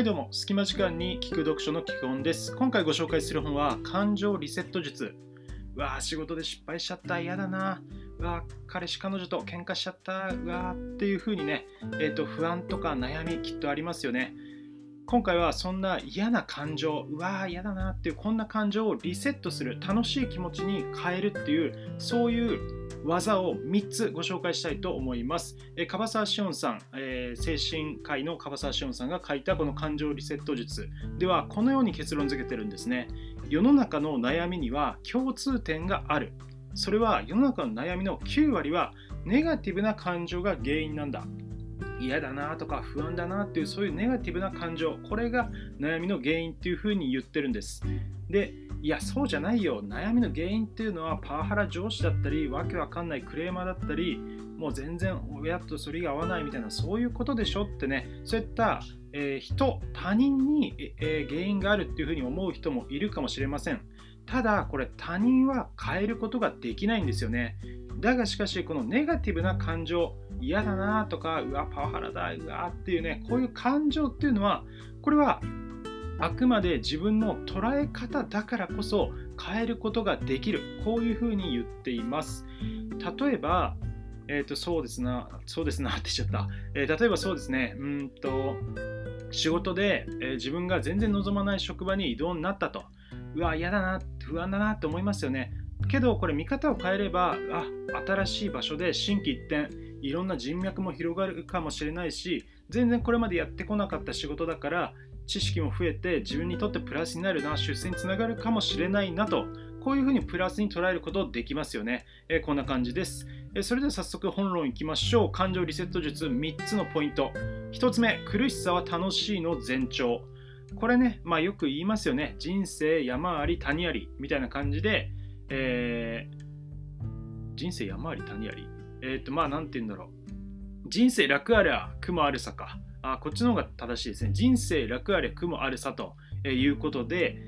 はいどうも、隙間時間に聞く読書の基本です。今回ご紹介する本は感情リセット術。うわー、仕事で失敗しちゃった、嫌だな、うわー、彼氏彼女と喧嘩しちゃった、うわーっていう風にね、不安とか悩みきっとありますよね。今回はそんな嫌な感情、うわー嫌だなっていうこんな感情をリセットする、楽しい気持ちに変えるっていう、そういう技を3つご紹介したいと思います。樺沢紫音さん、精神科医の樺沢紫音さんが書いたこの感情リセット術ではこのように結論付けてるんですね。世の中の悩みには共通点がある。それは世の中の悩みの9割はネガティブな感情が原因なんだ。嫌だなとか不安だなっていう、そういうネガティブな感情、これが悩みの原因っていうふうに言ってるんです。で、いやそうじゃないよ、悩みの原因っていうのはパワハラ上司だったり、わけわかんないクレーマーだったり、もう全然親とそれが合わないみたいな、そういうことでしょってね、そういった、他人に、原因があるっていうふうに思う人もいるかもしれません。ただこれ他人は変えることができないんですよね。だがしかしこのネガティブな感情、嫌だなとか、うわパワハラだ、うわっていうね、こういう感情っていうのは、これはあくまで自分の捉え方だからこそ変えることができる、こういうふうに言っています。例えば、例えばそうですね、仕事で、自分が全然望まない職場に異動になったと、うわ嫌だな、不安だなって思いますよね。けどこれ見方を変えれば、新しい場所で心機一転、いろんな人脈も広がるかもしれないし、全然これまでやってこなかった仕事だから知識も増えて自分にとってプラスになるな、出世につながるかもしれないなと、こういうふうにプラスに捉えることできますよね。こんな感じです。それでは早速本論いきましょう。感情リセット術3つのポイント。1つ目、苦しさは楽しいの前兆。これね、よく言いますよね。人生山あり谷ありみたいな感じで、人生山あり谷あり、なんて言うんだろう、人生楽ありゃ雲あるさか、こっちの方が正しいですね。人生楽ありゃ雲あるさということで、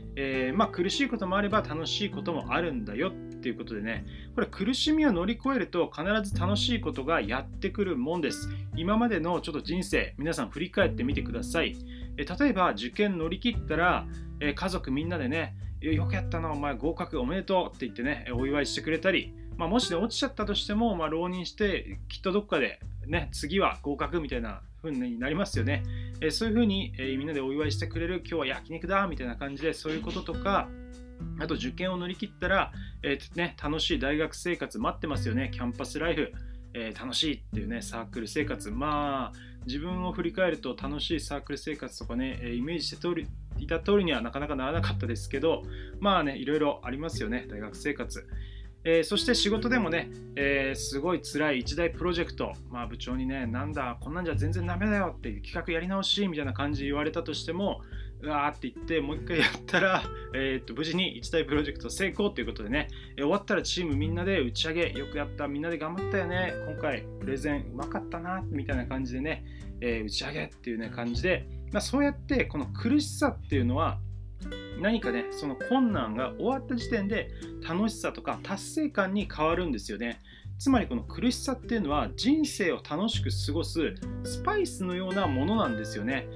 苦しいこともあれば楽しいこともあるんだよっていうことでね、これ苦しみを乗り越えると必ず楽しいことがやってくるもんです。今までのちょっと人生、皆さん振り返ってみてください。例えば受験乗り切ったら、家族みんなでね、よくやったな、お前合格おめでとうって言ってね、お祝いしてくれたり、もしね落ちちゃったとしても、浪人してきっとどっかでね、次は合格みたいな風になりますよね。そういう風に、みんなでお祝いしてくれる、今日は焼肉だみたいな感じで、そういうこととか、あと受験を乗り切ったら、楽しい大学生活待ってますよね。キャンパスライフ、楽しいっていうね、サークル生活、自分を振り返ると楽しいサークル生活とかね、イメージしていた通りにはなかなかならなかったですけど、いろいろありますよね、大学生活。そして仕事でもね、すごい辛い一大プロジェクト、部長にね、なんだこんなんじゃ全然ダメだよっていう企画やり直しみたいな感じで言われたとしても、うわーって言ってもう一回やったら、無事に一大プロジェクト成功ということでね、終わったらチームみんなで打ち上げ、よくやった、みんなで頑張ったよね、今回プレゼンうまかったなみたいな感じでね、打ち上げっていうね感じで、そうやってこの苦しさっていうのは何かね、その困難が終わった時点で楽しさとか達成感に変わるんですよね。つまりこの苦しさっていうのは人生を楽しく過ごすスパイスのようなものなんですよね。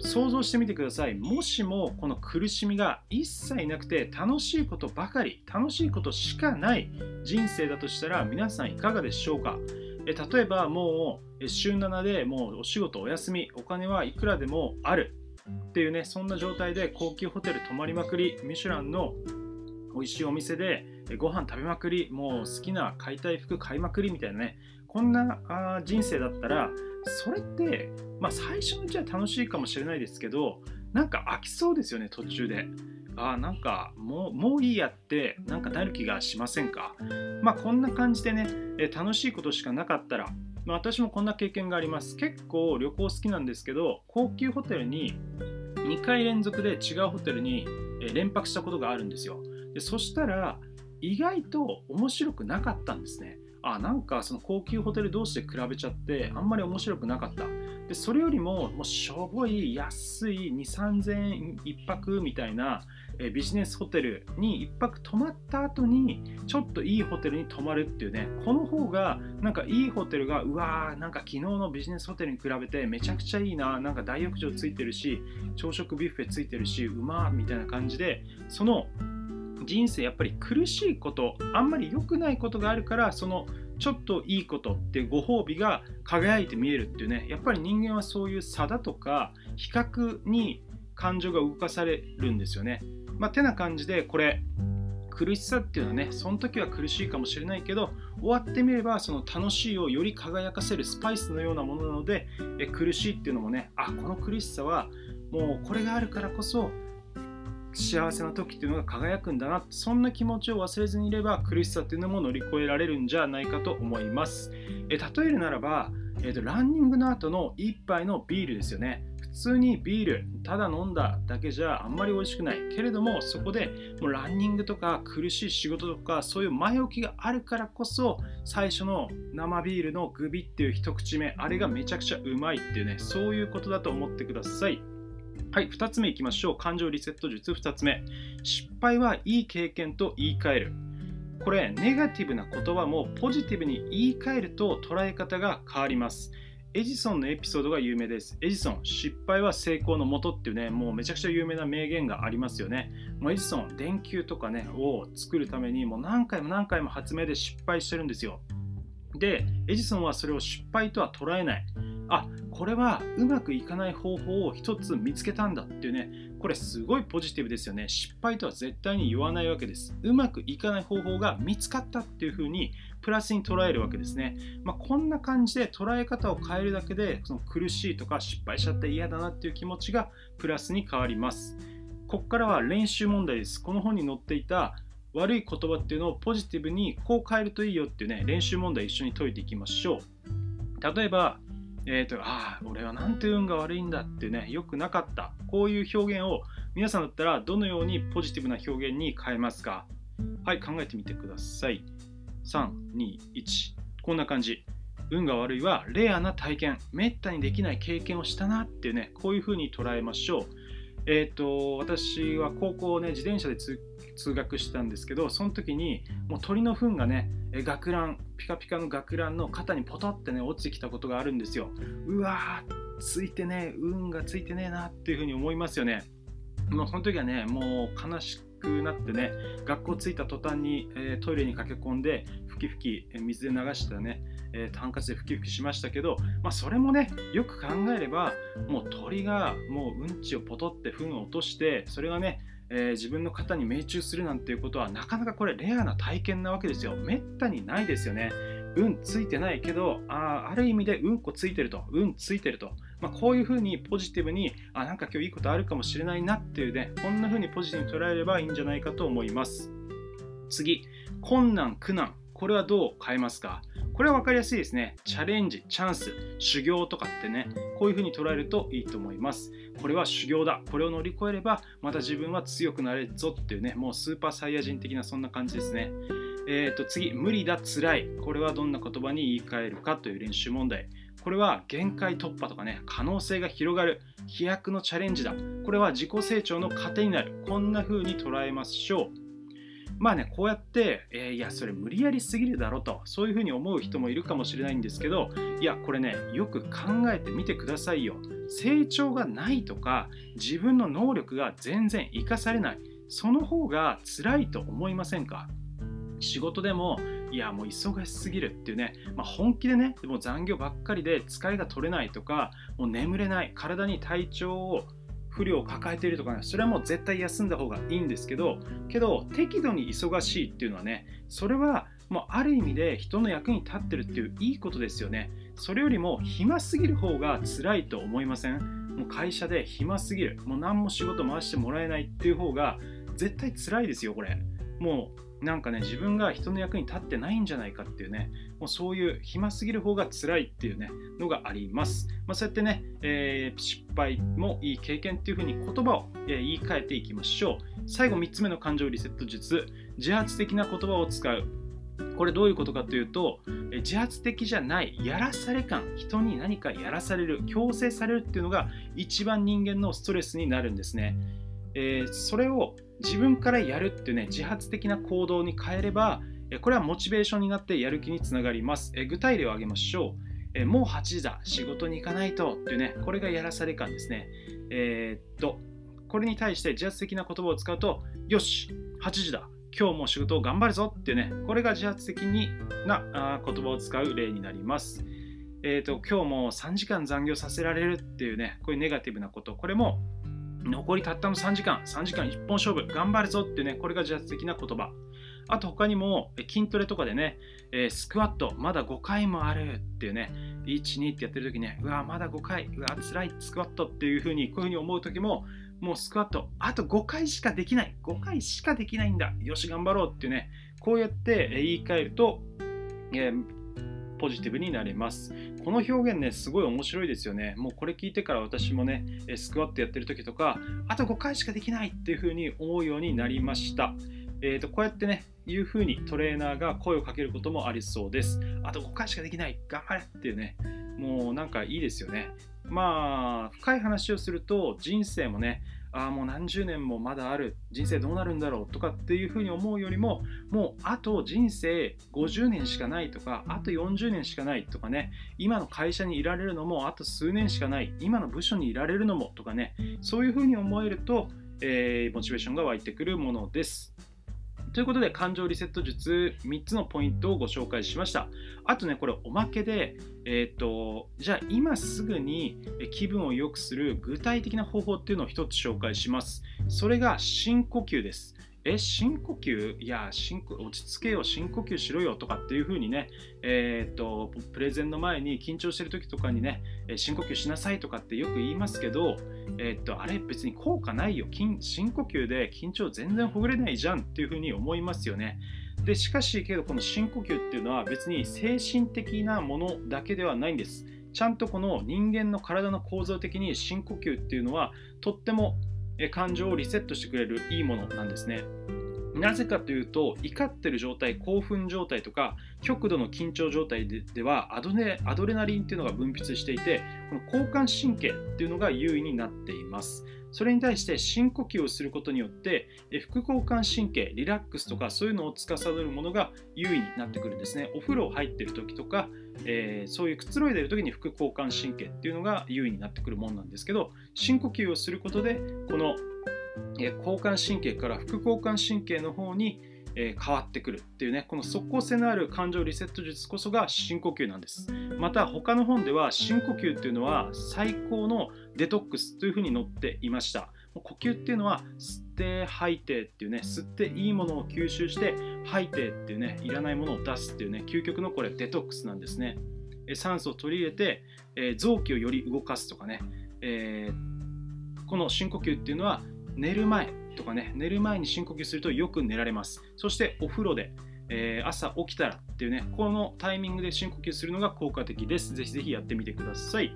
想像してみてください。もしもこの苦しみが一切なくて楽しいことばかり、楽しいことしかない人生だとしたら皆さんいかがでしょうか。例えばもう週7でもうお仕事お休み、お金はいくらでもあるっていうね、そんな状態で高級ホテル泊まりまくり、ミシュランの美味しいお店でご飯食べまくり、もう好きな買いたい服買いまくりみたいなね、こんな人生だったら、それって、最初のうちは楽しいかもしれないですけど、なんか飽きそうですよね、途中で。なんかもういいやってなんかなる気がしませんか。こんな感じでね、楽しいことしかなかったら、私もこんな経験があります。結構旅行好きなんですけど、高級ホテルに2回連続で違うホテルに連泊したことがあるんですよ。でそしたら意外と面白くなかったんですね。あ、なんかその高級ホテル同士で比べちゃってあんまり面白くなかった、でそれよりももうしょぼい安い 2,3000 円1泊みたいなビジネスホテルに1泊泊まった後にちょっといいホテルに泊まるっていうね、この方がなんかいいホテルがうわーなんか昨日のビジネスホテルに比べてめちゃくちゃいいな、なんか大浴場ついてるし朝食ビュッフェついてるしうまーみたいな感じで、その人生やっぱり苦しいこと、あんまり良くないことがあるから、そのちょっといいことってご褒美が輝いて見えるっていうね、やっぱり人間はそういう差だとか比較に感情が動かされるんですよね。まあ、てな感じでこれ苦しさっていうのはね、その時は苦しいかもしれないけど終わってみればその楽しいをより輝かせるスパイスのようなものなので、苦しいっていうのもね、あ、この苦しさはもうこれがあるからこそ幸せな時っていうのが輝くんだな、そんな気持ちを忘れずにいれば苦しさっていうのも乗り越えられるんじゃないかと思います。例えるならば、ランニングの後の一杯のビールですよね。普通にビールただ飲んだだけじゃあんまり美味しくないけれども、そこでもうランニングとか苦しい仕事とかそういう前置きがあるからこそ最初の生ビールのグビっていう一口目、あれがめちゃくちゃうまいっていうね、そういうことだと思ってください。はい、2つ目いきましょう。感情リセット術2つ目、失敗はいい経験と言い換える。これネガティブな言葉もポジティブに言い換えると捉え方が変わります。エジソンのエピソードが有名です。エジソン、失敗は成功のもとっていうね、もうめちゃくちゃ有名な名言がありますよね。もうエジソン、電球とかねを作るためにもう何回も発明で失敗してるんですよ。でエジソンはそれを失敗とは捉えない、あ、これはうまくいかない方法を一つ見つけたんだっていうね、これすごいポジティブですよね。失敗とは絶対に言わないわけです。うまくいかない方法が見つかったっていう風にプラスに捉えるわけですね。まあ、こんな感じで捉え方を変えるだけでその苦しいとか失敗しちゃって嫌だなっていう気持ちがプラスに変わります。ここからは練習問題です。この本に載っていた悪い言葉っていうのをポジティブにこう変えるといいよっていうね、練習問題一緒に解いていきましょう。例えばああ俺はなんて運が悪いんだってね、良くなかった、こういう表現を皆さんだったらどのようにポジティブな表現に変えますか。はい、考えてみてください。3、2、1、こんな感じ。運が悪いはレアな体験、めったにできない経験をしたなっていうね、こういう風に捉えましょう。私は高校をね自転車で通学したんですけど、その時にもう鳥の糞がね学ランピカピカの学ランの肩にポトってね落ちてきたことがあるんですよ。うわー、ついてね、運がついてねえなっていうふうに思いますよね。もうその時はねもう悲しくなってね、学校着いた途端にトイレに駆け込んでふきふき水で流してたねハンカチでふきふきしましたけど、まあ、それもねよく考えればもう鳥がもううんちをポトって糞を落として、それがね自分の肩に命中するなんていうことはなかなかこれレアな体験なわけですよ。めったにないですよね。運ついてないけど、ある意味でうんこついてると、運ついてると、まあ、こういうふうにポジティブになんか今日いいことあるかもしれないなっていうね、こんなふうにポジティブに捉えればいいんじゃないかと思います。次、困難苦難、これはどう変えますか。これは分かりやすいですね。チャレンジ、チャンス、修行とかってね、こういうふうに捉えるといいと思います。これは修行だ、これを乗り越えればまた自分は強くなれるぞっていうね、もうスーパーサイヤ人的なそんな感じですね。次、無理だ、辛い、これはどんな言葉に言い換えるかという練習問題。これは限界突破とかね、可能性が広がる、飛躍のチャレンジだ、これは自己成長の糧になる、こんな風に捉えましょう。まあね、こうやって、いやそれ無理やりすぎるだろと、そういうふうに思う人もいるかもしれないんですけど、いやこれねよく考えてみてくださいよ。成長がないとか自分の能力が全然生かされない、その方が辛いと思いませんか。仕事でもいやもう忙しすぎるっていうね、まあ、本気でねもう残業ばっかりで疲れが取れないとか、もう眠れない、体に体調を不良を抱えているとかね、それはもう絶対休んだ方がいいんですけど適度に忙しいっていうのはね、それはもうある意味で人の役に立ってるっていういいことですよね。それよりも暇すぎる方が辛いと思いません。もう会社で暇すぎる、もう何も仕事回してもらえないっていう方が絶対辛いですよ。これもうなんかね自分が人の役に立ってないんじゃないかっていうね、もうそういう暇すぎる方が辛いっていうねのがあります。まあ、そうやってね、失敗もいい経験っていう風に言葉を、言い換えていきましょう。最後3つ目の感情リセット術、自発的な言葉を使う。これどういうことかというと、自発的じゃないやらされ感、人に何かやらされる、強制されるっていうのが一番人間のストレスになるんですね。それを自分からやるっていうね、自発的な行動に変えれば、これはモチベーションになってやる気につながります。具体例を挙げましょう。もう8時だ、仕事に行かないとっていうね、これがやらされ感ですね。これに対して自発的な言葉を使うと、よし8時だ、今日も仕事を頑張るぞっていうね、これが自発的な言葉を使う例になります。今日も3時間残業させられるっていうね、こういうネガティブなこと、これも残りたったの3時間一本勝負頑張るぞっていうね、これが自発的な言葉。あと他にも筋トレとかでね、スクワットまだ5回もあるっていうね、1、2ってやってる時ね、うわまだ5回、うわ辛いスクワットっていう風にこういう風に思う時も、もうスクワットあと5回しかできないんだ、よし頑張ろうっていうね、こうやって言い換えると、ポジティブになれます。この表現ね、すごい面白いですよね。もうこれ聞いてから私もね、スクワットやってる時とか、あと5回しかできないっていう風に思うようになりました。こうやってね、いう風にトレーナーが声をかけることもありそうです。あと5回しかできない、頑張れっていうね、もうなんかいいですよね。まあ深い話をすると、人生もね、もう何十年もまだある、人生どうなるんだろうとかっていう風に思うよりも、もうあと人生50年しかないとか、あと40年しかないとかね、今の会社にいられるのもあと数年しかない、今の部署にいられるのもとかね、そういう風に思えると、モチベーションが湧いてくるものです。ということで、感情リセット術3つのポイントをご紹介しました。あとね、これおまけで、じゃあ今すぐに気分を良くする具体的な方法っていうのを一つ紹介します。それが深呼吸です。深呼吸、いや落ち着けよ、深呼吸しろよとかっていう風にね、プレゼンの前に緊張してる時とかにね、深呼吸しなさいとかってよく言いますけど、あれ別に効果ないよ、深呼吸で緊張全然ほぐれないじゃんっていう風に思いますよね。でしかしけど、この深呼吸っていうのは別に精神的なものだけではないんです。ちゃんとこの人間の体の構造的に深呼吸っていうのはとっても感情をリセットしてくれるいいものなんですね。なぜかというと、怒ってる状態、興奮状態とか極度の緊張状態 ではアドレナリンっていうのが分泌していて、この交感神経っていうのが優位になっています。それに対して深呼吸をすることによって、副交感神経、リラックスとかそういうのを司るものが優位になってくるんですね。お風呂入ってる時とか、そういうくつろいでる時に副交感神経っていうのが優位になってくるもんなんですけど、深呼吸をすることでこの交感神経から副交感神経の方に変わってくるっていうね、この即効性のある感情リセット術こそが深呼吸なんです。また他の本では、深呼吸っていうのは最高のデトックスというふうに載っていました。呼吸っていうのは吸って吐いてっていうね、吸っていいものを吸収して吐いてっていうね、いらないものを出すっていうね、究極のこれデトックスなんですね。酸素を取り入れて臓器をより動かすとかね、この深呼吸っていうのは寝る前とかね、寝る前に深呼吸するとよく寝られます。そしてお風呂で、朝起きたらっていうね、このタイミングで深呼吸するのが効果的です。ぜひぜひやってみてください。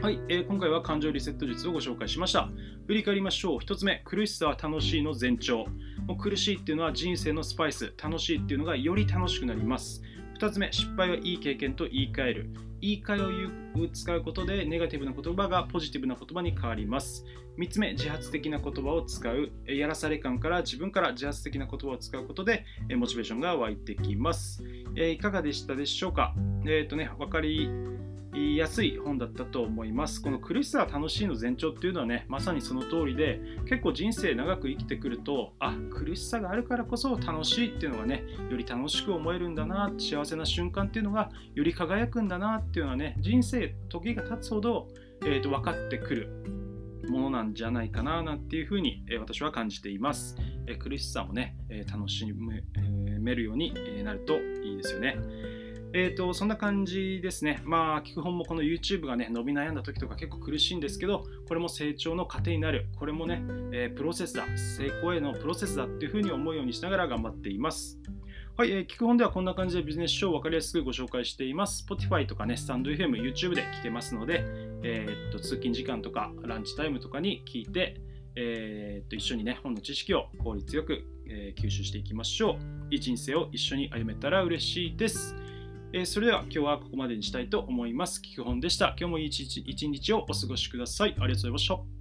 はい、今回は感情リセット術をご紹介しました。振り返りましょう。1つ目、苦しさは楽しいの前兆。もう苦しいっていうのは人生のスパイス、楽しいっていうのがより楽しくなります。2つ目、失敗はいい経験と言い換える。言い換えを使うことでネガティブな言葉がポジティブな言葉に変わります。3つ目、自発的な言葉を使う。やらされ感から自分から自発的な言葉を使うことでモチベーションが湧いてきます。いかがでしたでしょうか。分かりやすい本だったと思います。この苦しさは楽しいの前兆っていうのはね、まさにその通りで、結構人生長く生きてくると、苦しさがあるからこそ楽しいっていうのがね、より楽しく思えるんだな、幸せな瞬間っていうのがより輝くんだなっていうのはね、人生時が経つほど、分かってくるものなんじゃないかななんていうふうに私は感じています。苦しさもね、楽しめるようになるといいですよね。そんな感じですね。基本もこの YouTube がね、伸び悩んだ時とか結構苦しいんですけど、これも成長の糧になる、これもね、プロセスだ、成功へのプロセスだっていうふうに思うようにしながら頑張っています。はい、聞く本ではこんな感じでビジネス書を分かりやすくご紹介しています。Spotify とかね、スタンド FM、YouTube で聞けますので、通勤時間とかランチタイムとかに聞いて、一緒にね、本の知識を効率よく、吸収していきましょう。いい人生を一緒に歩めたら嬉しいです。それでは今日はここまでにしたいと思います。きくほんでした。今日もいい一日をお過ごしください。ありがとうございました。